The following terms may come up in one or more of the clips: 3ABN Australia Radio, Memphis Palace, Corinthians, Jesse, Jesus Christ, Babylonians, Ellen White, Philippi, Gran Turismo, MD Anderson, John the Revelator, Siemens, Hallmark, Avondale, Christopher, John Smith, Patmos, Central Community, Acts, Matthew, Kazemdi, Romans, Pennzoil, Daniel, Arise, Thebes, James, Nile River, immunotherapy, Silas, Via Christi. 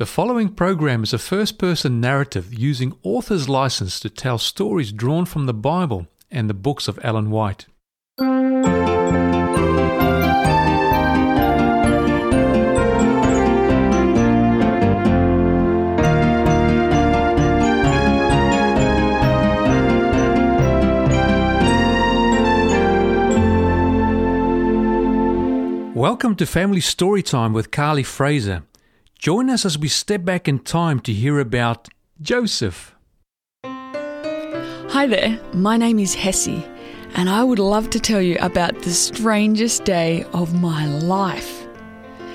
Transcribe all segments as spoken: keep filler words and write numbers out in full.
The following program is a first-person narrative using author's license to tell stories drawn from the Bible and the books of Ellen White. Welcome to Family Storytime with Carly Fraser. Join us as we step back in time to hear about Joseph. Hi there, my name is Hesi, and I would love to tell you about the strangest day of my life.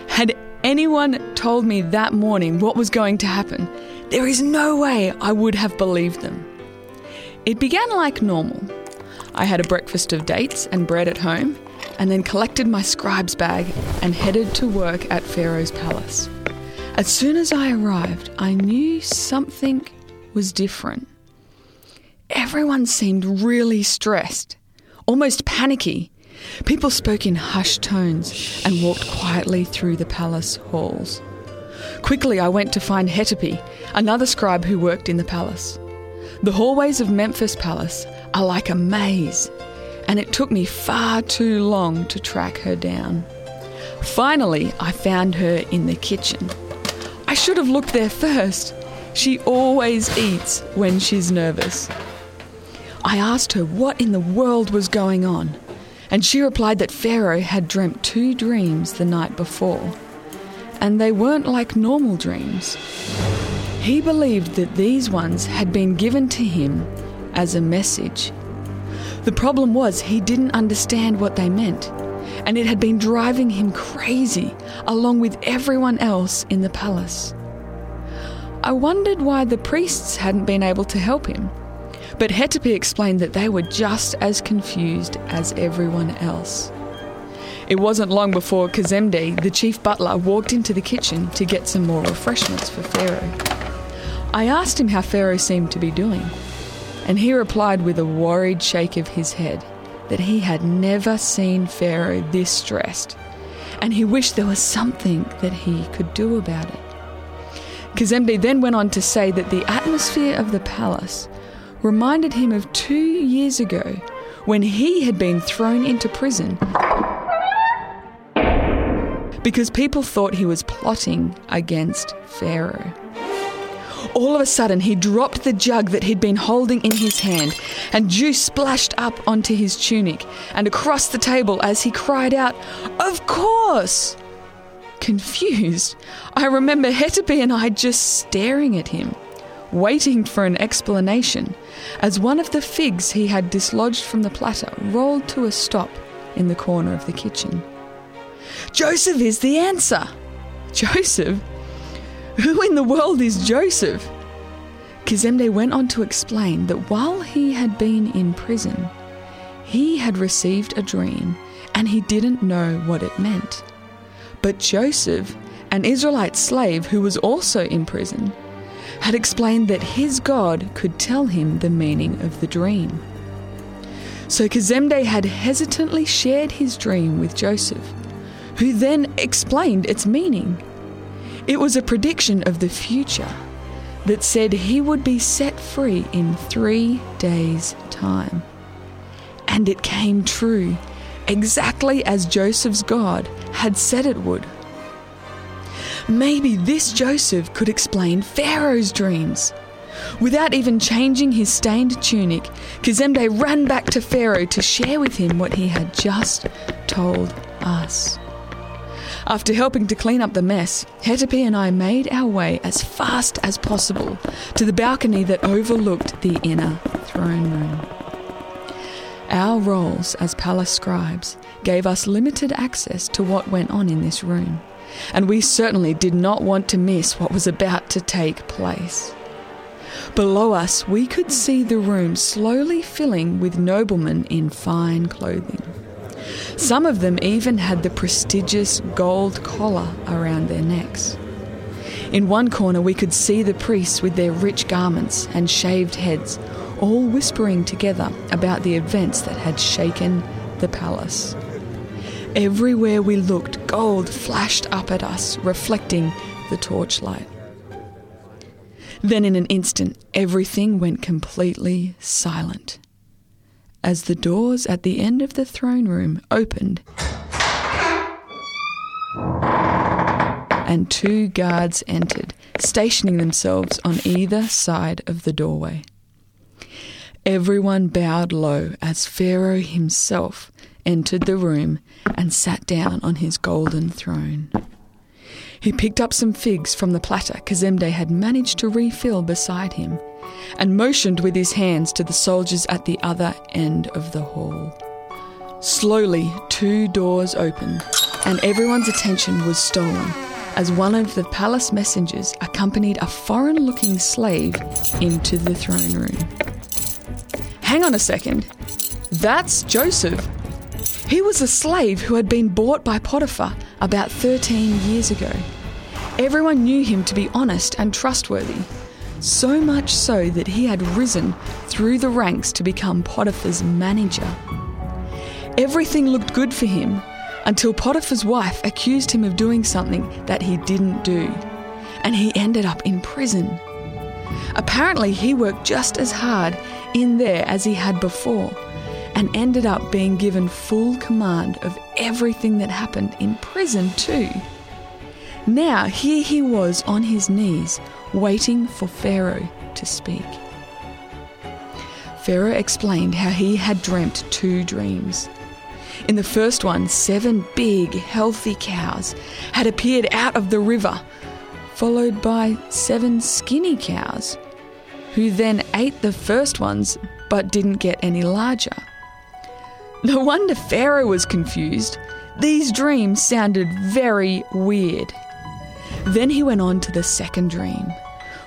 Had anyone told me that morning what was going to happen, there is no way I would have believed them. It began like normal. I had a breakfast of dates and bread at home, and then collected my scribe's bag and headed to work at Pharaoh's palace. As soon as I arrived, I knew something was different. Everyone seemed really stressed, almost panicky. People spoke in hushed tones and walked quietly through the palace halls. Quickly, I went to find Hetepi, another scribe who worked in the palace. The hallways of Memphis Palace are like a maze, and it took me far too long to track her down. Finally, I found her in the kitchen. I should have looked there first. She always eats when she's nervous. I asked her what in the world was going on, and she replied that Pharaoh had dreamt two dreams the night before, and they weren't like normal dreams. He believed that these ones had been given to him as a message. The problem was he didn't understand what they meant, and it had been driving him crazy, along with everyone else in the palace. I wondered why the priests hadn't been able to help him, but Hetepi explained that they were just as confused as everyone else. It wasn't long before Kazemdi, the chief butler, walked into the kitchen to get some more refreshments for Pharaoh. I asked him how Pharaoh seemed to be doing, and he replied with a worried shake of his head that he had never seen Pharaoh this stressed, and he wished there was something that he could do about it. Kazemdi then went on to say that the atmosphere of the palace reminded him of two years ago when he had been thrown into prison because people thought he was plotting against Pharaoh. All of a sudden, he dropped the jug that he'd been holding in his hand, and juice splashed up onto his tunic and across the table as he cried out, "Of course!" Confused, I remember Hetepi and I just staring at him, waiting for an explanation, as one of the figs he had dislodged from the platter rolled to a stop in the corner of the kitchen. "Joseph is the answer." "Joseph? Who in the world is Joseph?" Kazemdi went on to explain that while he had been in prison, he had received a dream and he didn't know what it meant. But Joseph, an Israelite slave who was also in prison, had explained that his God could tell him the meaning of the dream. So Kazemdi had hesitantly shared his dream with Joseph, who then explained its meaning. It was a prediction of the future that said he would be set free in three days' time. And it came true, exactly as Joseph's God had said it would. Maybe this Joseph could explain Pharaoh's dreams. Without even changing his stained tunic, Kazemdi ran back to Pharaoh to share with him what he had just told us. After helping to clean up the mess, Hetepi and I made our way as fast as possible to the balcony that overlooked the inner throne room. Our roles as palace scribes gave us limited access to what went on in this room, and we certainly did not want to miss what was about to take place. Below us, we could see the room slowly filling with noblemen in fine clothing. Some of them even had the prestigious gold collar around their necks. In one corner we could see the priests with their rich garments and shaved heads, all whispering together about the events that had shaken the palace. Everywhere we looked, gold flashed up at us, reflecting the torchlight. Then in an instant, everything went completely silent as the doors at the end of the throne room opened and two guards entered, stationing themselves on either side of the doorway. Everyone bowed low as Pharaoh himself entered the room and sat down on his golden throne. He picked up some figs from the platter Kazemdi had managed to refill beside him and motioned with his hands to the soldiers at the other end of the hall. Slowly, two doors opened and everyone's attention was stolen as one of the palace messengers accompanied a foreign-looking slave into the throne room. Hang on a second. That's Joseph. He was a slave who had been bought by Potiphar about thirteen years ago. Everyone knew him to be honest and trustworthy, so much so that he had risen through the ranks to become Potiphar's manager. Everything looked good for him until Potiphar's wife accused him of doing something that he didn't do, and he ended up in prison. Apparently, he worked just as hard in there as he had before, and ended up being given full command of everything that happened in prison too. Now here he was on his knees, waiting for Pharaoh to speak. Pharaoh explained how he had dreamt two dreams. In the first one, seven big, healthy cows had appeared out of the river, followed by seven skinny cows, who then ate the first ones but didn't get any larger. No wonder Pharaoh was confused. These dreams sounded very weird. Then he went on to the second dream,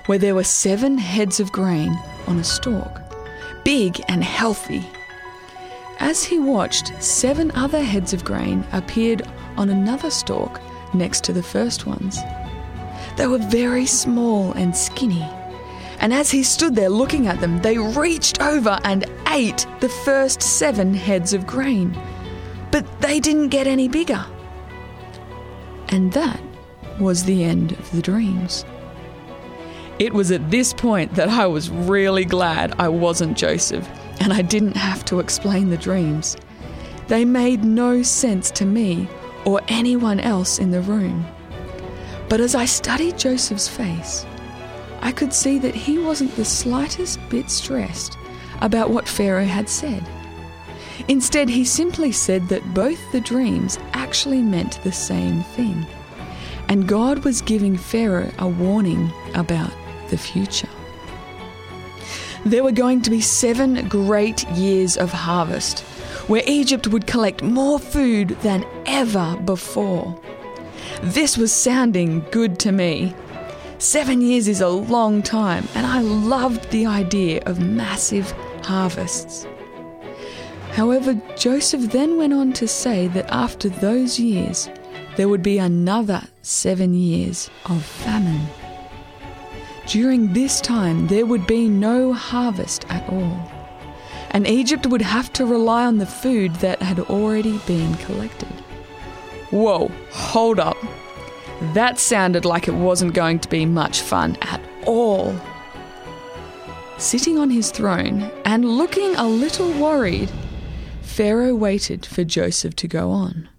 where there were seven heads of grain on a stalk, big and healthy. As he watched, seven other heads of grain appeared on another stalk next to the first ones. They were very small and skinny, and as he stood there looking at them, they reached over and ate the first seven heads of grain. But they didn't get any bigger. And that was the end of the dreams. It was at this point that I was really glad I wasn't Joseph, and I didn't have to explain the dreams. They made no sense to me or anyone else in the room. But as I studied Joseph's face, I could see that he wasn't the slightest bit stressed about what Pharaoh had said. Instead, he simply said that both the dreams actually meant the same thing, and God was giving Pharaoh a warning about the future. There were going to be seven great years of harvest, where Egypt would collect more food than ever before. This was sounding good to me. Seven years is a long time, and I loved the idea of massive harvests. However, Joseph then went on to say that after those years, there would be another seven years of famine. During this time, there would be no harvest at all, and Egypt would have to rely on the food that had already been collected. Whoa, hold up. That sounded like it wasn't going to be much fun at all. Sitting on his throne and looking a little worried, Pharaoh waited for Joseph to go on.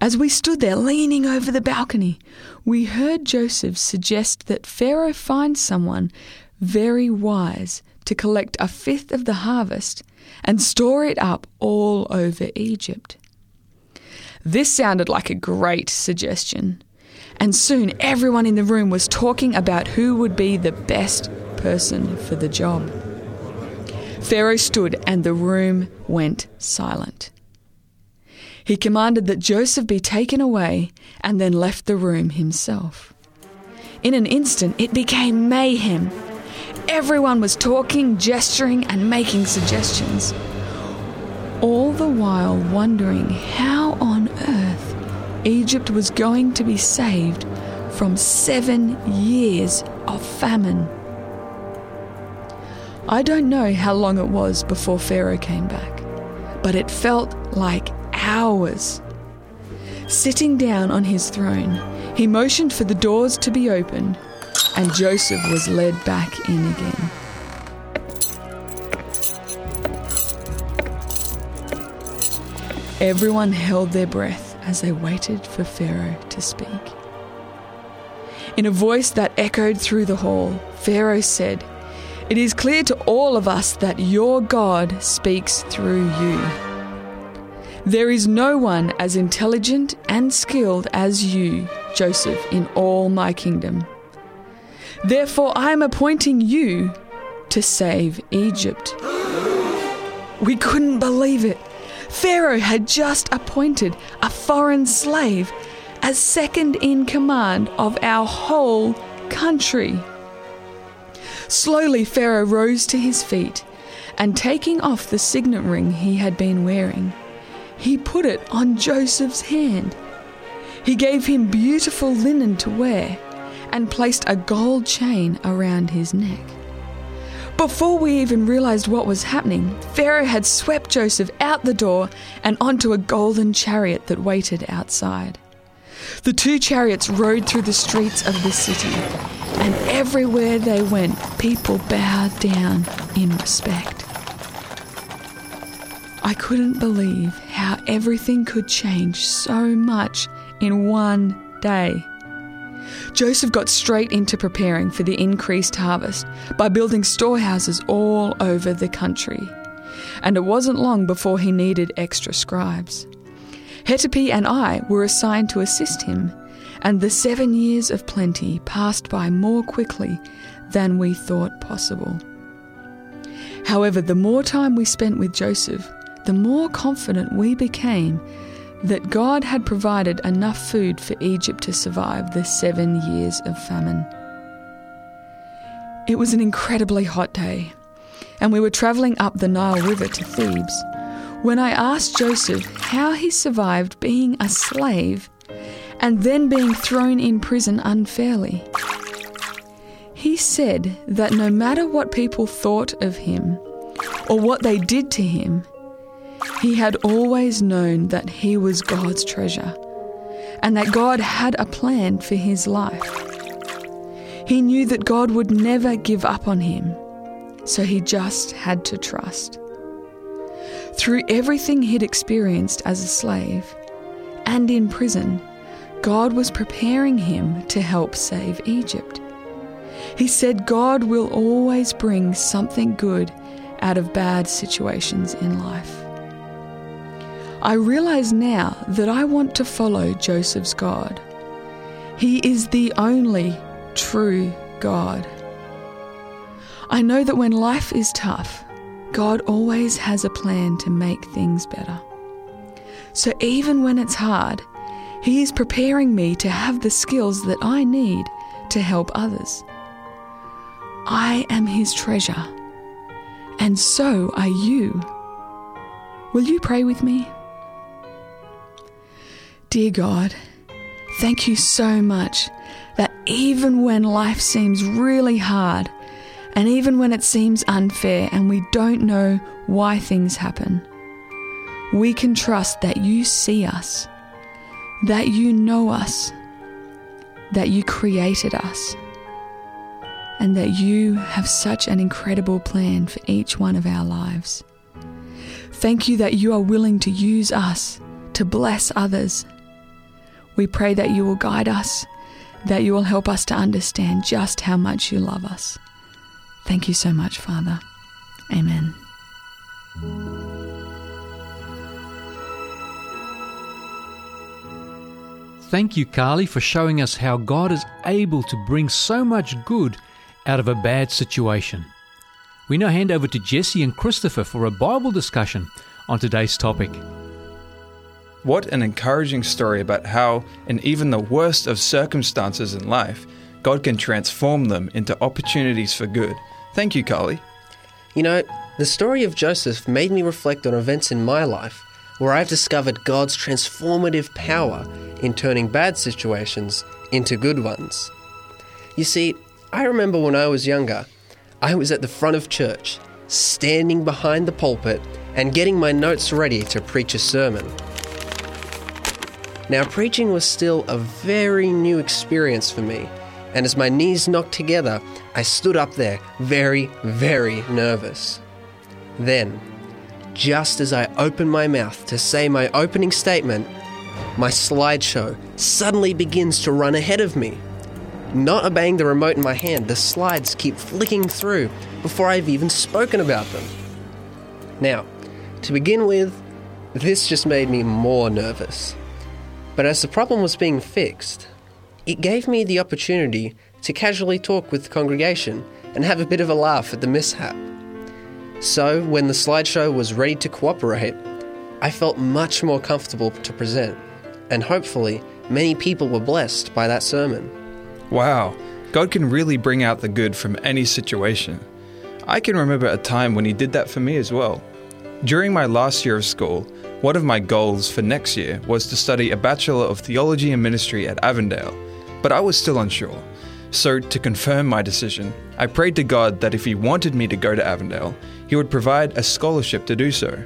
As we stood there leaning over the balcony, we heard Joseph suggest that Pharaoh find someone very wise to collect a fifth of the harvest and store it up all over Egypt. This sounded like a great suggestion, and soon everyone in the room was talking about who would be the best person for the job. Pharaoh stood and the room went silent. He commanded that Joseph be taken away and then left the room himself. In an instant, it became mayhem. Everyone was talking, gesturing, and making suggestions, all the while wondering how on earth Egypt was going to be saved from seven years of famine. I don't know how long it was before Pharaoh came back, but it felt like hours. Sitting down on his throne, he motioned for the doors to be opened, and Joseph was led back in again. Everyone held their breath as they waited for Pharaoh to speak. In a voice that echoed through the hall, Pharaoh said, "It is clear to all of us that your God speaks through you. There is no one as intelligent and skilled as you, Joseph, in all my kingdom. Therefore I am appointing you to save Egypt." We couldn't believe it. Pharaoh had just appointed a foreign slave as second in command of our whole country. Slowly Pharaoh rose to his feet, and taking off the signet ring he had been wearing, he put it on Joseph's hand. He gave him beautiful linen to wear and placed a gold chain around his neck. Before we even realized what was happening, Pharaoh had swept Joseph out the door and onto a golden chariot that waited outside. The two chariots rode through the streets of the city, and everywhere they went, people bowed down in respect. I couldn't believe how everything could change so much in one day. Joseph got straight into preparing for the increased harvest by building storehouses all over the country, and it wasn't long before he needed extra scribes. Hetepi and I were assigned to assist him, and the seven years of plenty passed by more quickly than we thought possible. However, the more time we spent with Joseph, the more confident we became that God had provided enough food for Egypt to survive the seven years of famine. It was an incredibly hot day, and we were travelling up the Nile River to Thebes, when I asked Joseph how he survived being a slave and then being thrown in prison unfairly. He said that no matter what people thought of him or what they did to him, he had always known that he was God's treasure and that God had a plan for his life. He knew that God would never give up on him, so he just had to trust. Through everything he'd experienced as a slave and in prison, God was preparing him to help save Egypt. He said God will always bring something good out of bad situations in life. I realize now that I want to follow Joseph's God. He is the only true God. I know that when life is tough, God always has a plan to make things better. So even when it's hard, He is preparing me to have the skills that I need to help others. I am His treasure, and so are you. Will you pray with me? Dear God, thank you so much that even when life seems really hard, and even when it seems unfair and we don't know why things happen, we can trust that you see us, that you know us, that you created us, and that you have such an incredible plan for each one of our lives. Thank you that you are willing to use us to bless others. We pray that you will guide us, that you will help us to understand just how much you love us. Thank you so much, Father. Amen. Thank you, Carly, for showing us how God is able to bring so much good out of a bad situation. We now hand over to Jesse and Christopher for a Bible discussion on today's topic. What an encouraging story about how, in even the worst of circumstances in life, God can transform them into opportunities for good. Thank you, Carly. You know, the story of Joseph made me reflect on events in my life where I've discovered God's transformative power in turning bad situations into good ones. You see, I remember when I was younger, I was at the front of church, standing behind the pulpit and getting my notes ready to preach a sermon. Now, preaching was still a very new experience for me, and as my knees knocked together, I stood up there, very, very nervous. Then, just as I opened my mouth to say my opening statement, my slideshow suddenly begins to run ahead of me. Not obeying the remote in my hand, the slides keep flicking through before I've even spoken about them. Now, to begin with, this just made me more nervous. But as the problem was being fixed, it gave me the opportunity to casually talk with the congregation and have a bit of a laugh at the mishap. So, when the slideshow was ready to cooperate, I felt much more comfortable to present, and hopefully many people were blessed by that sermon. Wow, God can really bring out the good from any situation. I can remember a time when he did that for me as well. During my last year of school, one of my goals for next year was to study a Bachelor of Theology and Ministry at Avondale, but I was still unsure. So, to confirm my decision, I prayed to God that if he wanted me to go to Avondale, he would provide a scholarship to do so.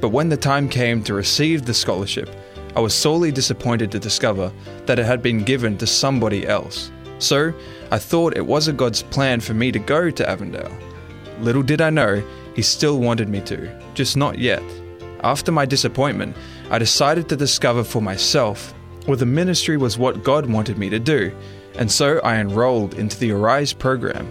But when the time came to receive the scholarship, I was sorely disappointed to discover that it had been given to somebody else. So, I thought it wasn't God's plan for me to go to Avondale. Little did I know, he still wanted me to, just not yet. After my disappointment, I decided to discover for myself whether ministry was what God wanted me to do, and so I enrolled into the Arise program.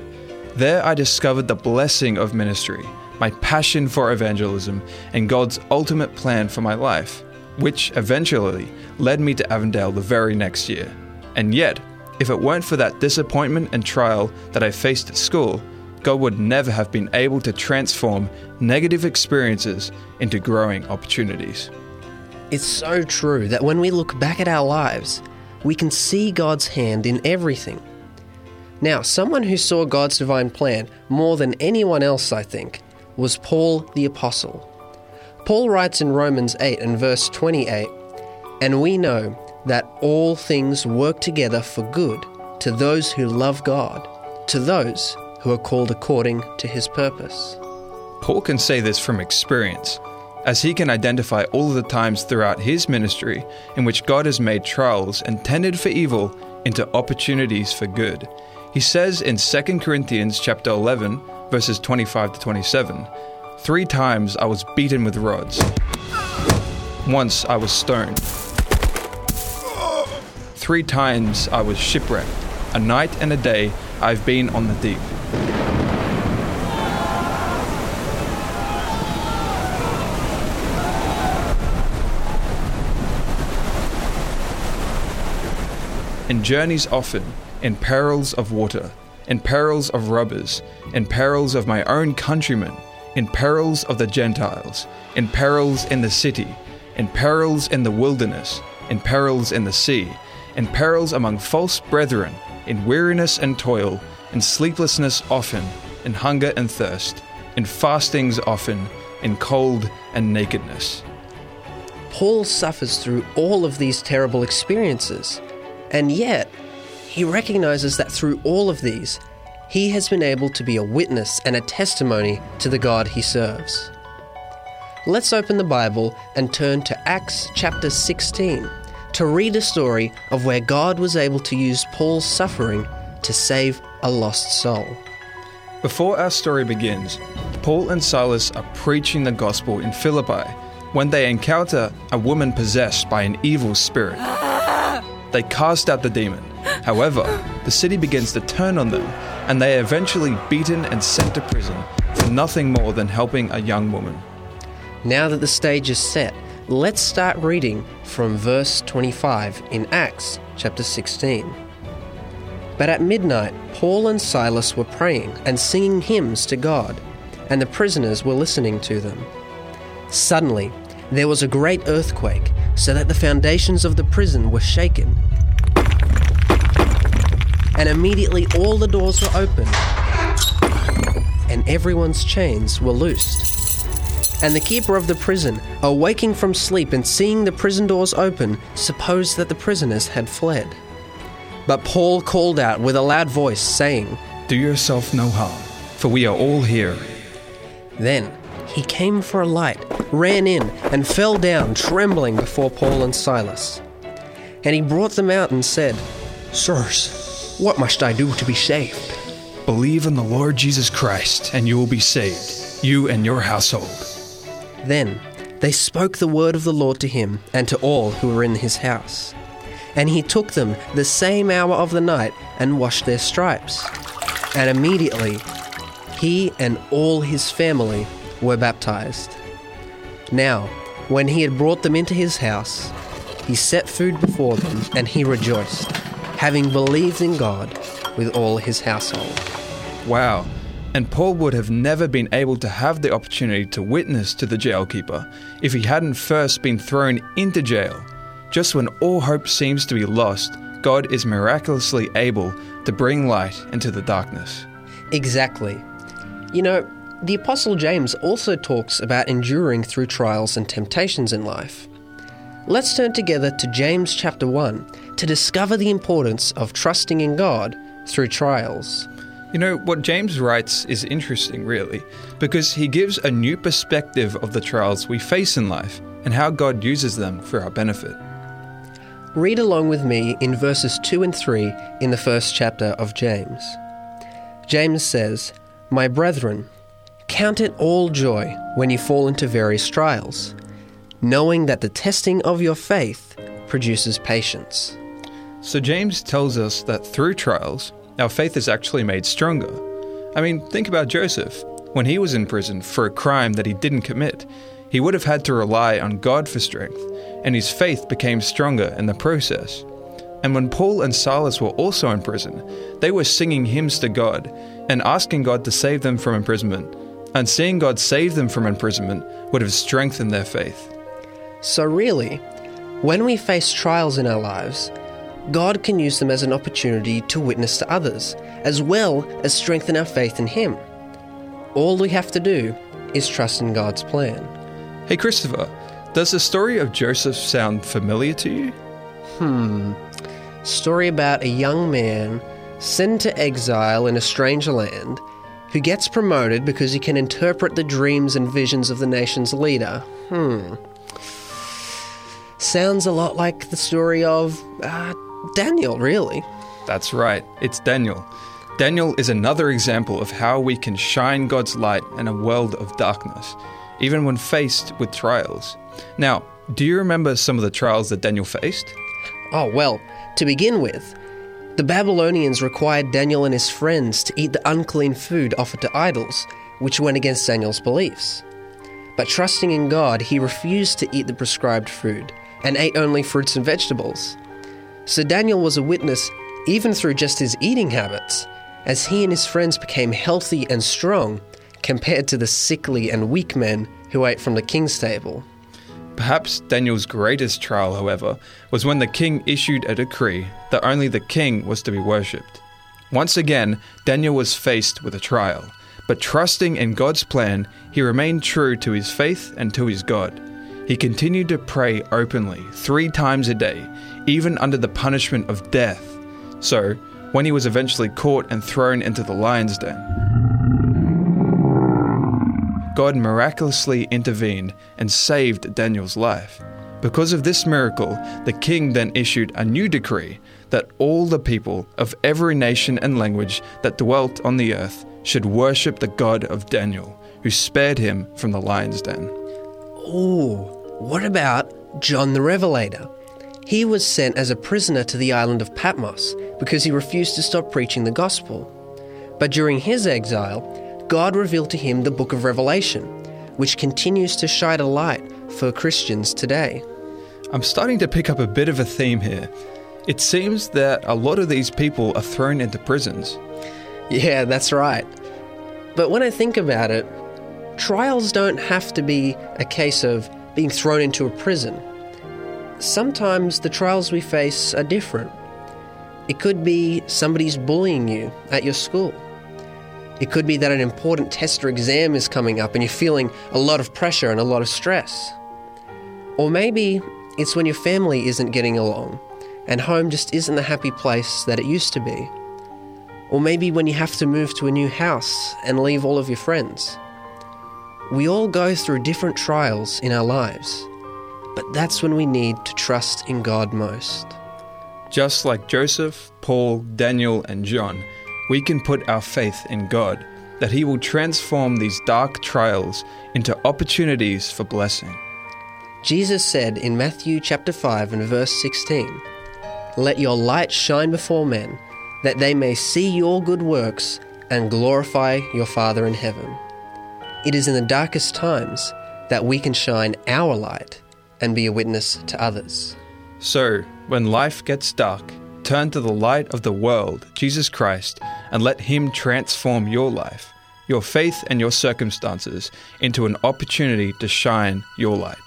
There I discovered the blessing of ministry, my passion for evangelism, and God's ultimate plan for my life, which eventually led me to Avondale the very next year. And yet, if it weren't for that disappointment and trial that I faced at school, God would never have been able to transform negative experiences into growing opportunities. It's so true that when we look back at our lives, we can see God's hand in everything. Now, someone who saw God's divine plan more than anyone else, I think, was Paul the Apostle. Paul writes in Romans eight and verse twenty-eight, "And we know that all things work together for good to those who love God, to those who are called according to his purpose." Paul can say this from experience, as he can identify all of the times throughout his ministry in which God has made trials intended for evil into opportunities for good. He says in Second Corinthians chapter eleven, verses twenty-five to twenty-seven, "Three times I was beaten with rods. Once I was stoned. Three times I was shipwrecked. A night and a day I've been on the deep. In journeys often, in perils of water, in perils of robbers, in perils of my own countrymen, in perils of the Gentiles, in perils in the city, in perils in the wilderness, in perils in the sea, in perils among false brethren, in weariness and toil, in sleeplessness often, in hunger and thirst, in fastings often, in cold and nakedness." Paul suffers through all of these terrible experiences, and yet he recognizes that through all of these, he has been able to be a witness and a testimony to the God he serves. Let's open the Bible and turn to Acts chapter sixteen to read a story of where God was able to use Paul's suffering to save a lost soul. Before our story begins, Paul and Silas are preaching the gospel in Philippi when they encounter a woman possessed by an evil spirit. They cast out the demon. However, the city begins to turn on them, and they are eventually beaten and sent to prison for nothing more than helping a young woman. Now that the stage is set, let's start reading from verse twenty-five in Acts chapter sixteen. "But at midnight, Paul and Silas were praying and singing hymns to God, and the prisoners were listening to them. Suddenly, there was a great earthquake, so that the foundations of the prison were shaken. And immediately all the doors were opened, and everyone's chains were loosed. And the keeper of the prison, awaking from sleep and seeing the prison doors open, supposed that the prisoners had fled. But Paul called out with a loud voice, saying, 'Do yourself no harm, for we are all here.' Then he came for a light, ran in, and fell down, trembling before Paul and Silas. And he brought them out and said, 'Sirs, What must I do to be saved? Believe in the Lord Jesus Christ, and you will be saved, you and your household. Then they spoke the word of the Lord to him and to all who were in his house. And he took them the same hour of the night and washed their stripes. And immediately he and all his family were baptized. Now, when he had brought them into his house, he set food before them, and he rejoiced, having believed in God with all his household. Wow. And Paul would have never been able to have the opportunity to witness to the jailkeeper if he hadn't first been thrown into jail. Just when all hope seems to be lost, God is miraculously able to bring light into the darkness. Exactly. You know, the Apostle James also talks about enduring through trials and temptations in life. Let's turn together to James chapter one to discover the importance of trusting in God through trials. You know, what James writes is interesting, really, because he gives a new perspective of the trials we face in life and how God uses them for our benefit. Read along with me in verses two and three in the first chapter of James. James says, "My brethren, count it all joy when you fall into various trials, knowing that the testing of your faith produces patience." So James tells us that through trials, our faith is actually made stronger. I mean, think about Joseph. When he was in prison for a crime that he didn't commit, he would have had to rely on God for strength, and his faith became stronger in the process. And when Paul and Silas were also in prison, they were singing hymns to God and asking God to save them from imprisonment. And seeing God save them from imprisonment would have strengthened their faith. So really, when we face trials in our lives, God can use them as an opportunity to witness to others, as well as strengthen our faith in Him. All we have to do is trust in God's plan. Hey Christopher, does the story of Joseph sound familiar to you? Hmm. Story about a young man sent to exile in a strange land who gets promoted because he can interpret the dreams and visions of the nation's leader. Hmm. Sounds a lot like the story of uh, Daniel, really. That's right, it's Daniel. Daniel is another example of how we can shine God's light in a world of darkness, even when faced with trials. Now, do you remember some of the trials that Daniel faced? Oh, well, to begin with, the Babylonians required Daniel and his friends to eat the unclean food offered to idols, which went against Daniel's beliefs. But trusting in God, he refused to eat the prescribed food and ate only fruits and vegetables. So Daniel was a witness even through just his eating habits, as he and his friends became healthy and strong compared to the sickly and weak men who ate from the king's table. Perhaps Daniel's greatest trial, however, was when the king issued a decree that only the king was to be worshipped. Once again, Daniel was faced with a trial. But trusting in God's plan, he remained true to his faith and to his God. He continued to pray openly three times a day, even under the punishment of death. So, when he was eventually caught and thrown into the lion's den, God miraculously intervened and saved Daniel's life. Because of this miracle, the king then issued a new decree that all the people of every nation and language that dwelt on the earth should worship the God of Daniel, who spared him from the lion's den. Oh, what about John the Revelator? He was sent as a prisoner to the island of Patmos because he refused to stop preaching the gospel. But during his exile, God revealed to him the book of Revelation, which continues to shine a light for Christians today. I'm starting to pick up a bit of a theme here. It seems that a lot of these people are thrown into prisons. Yeah, that's right. But when I think about it, trials don't have to be a case of being thrown into a prison. Sometimes the trials we face are different. It could be somebody's bullying you at your school. It could be that an important test or exam is coming up and you're feeling a lot of pressure and a lot of stress. Or maybe it's when your family isn't getting along and home just isn't the happy place that it used to be. Or maybe when you have to move to a new house and leave all of your friends. We all go through different trials in our lives, but that's when we need to trust in God most. Just like Joseph, Paul, Daniel, and John, we can put our faith in God, that He will transform these dark trials into opportunities for blessing. Jesus said in Matthew chapter five and verse sixteen, "Let your light shine before men, that they may see your good works and glorify your Father in heaven." It is in the darkest times that we can shine our light and be a witness to others. So, when life gets dark, turn to the light of the world, Jesus Christ, and let Him transform your life, your faith and your circumstances into an opportunity to shine your light.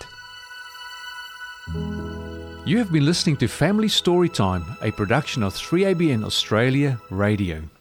You have been listening to Family Storytime, a production of three A B N Australia Radio.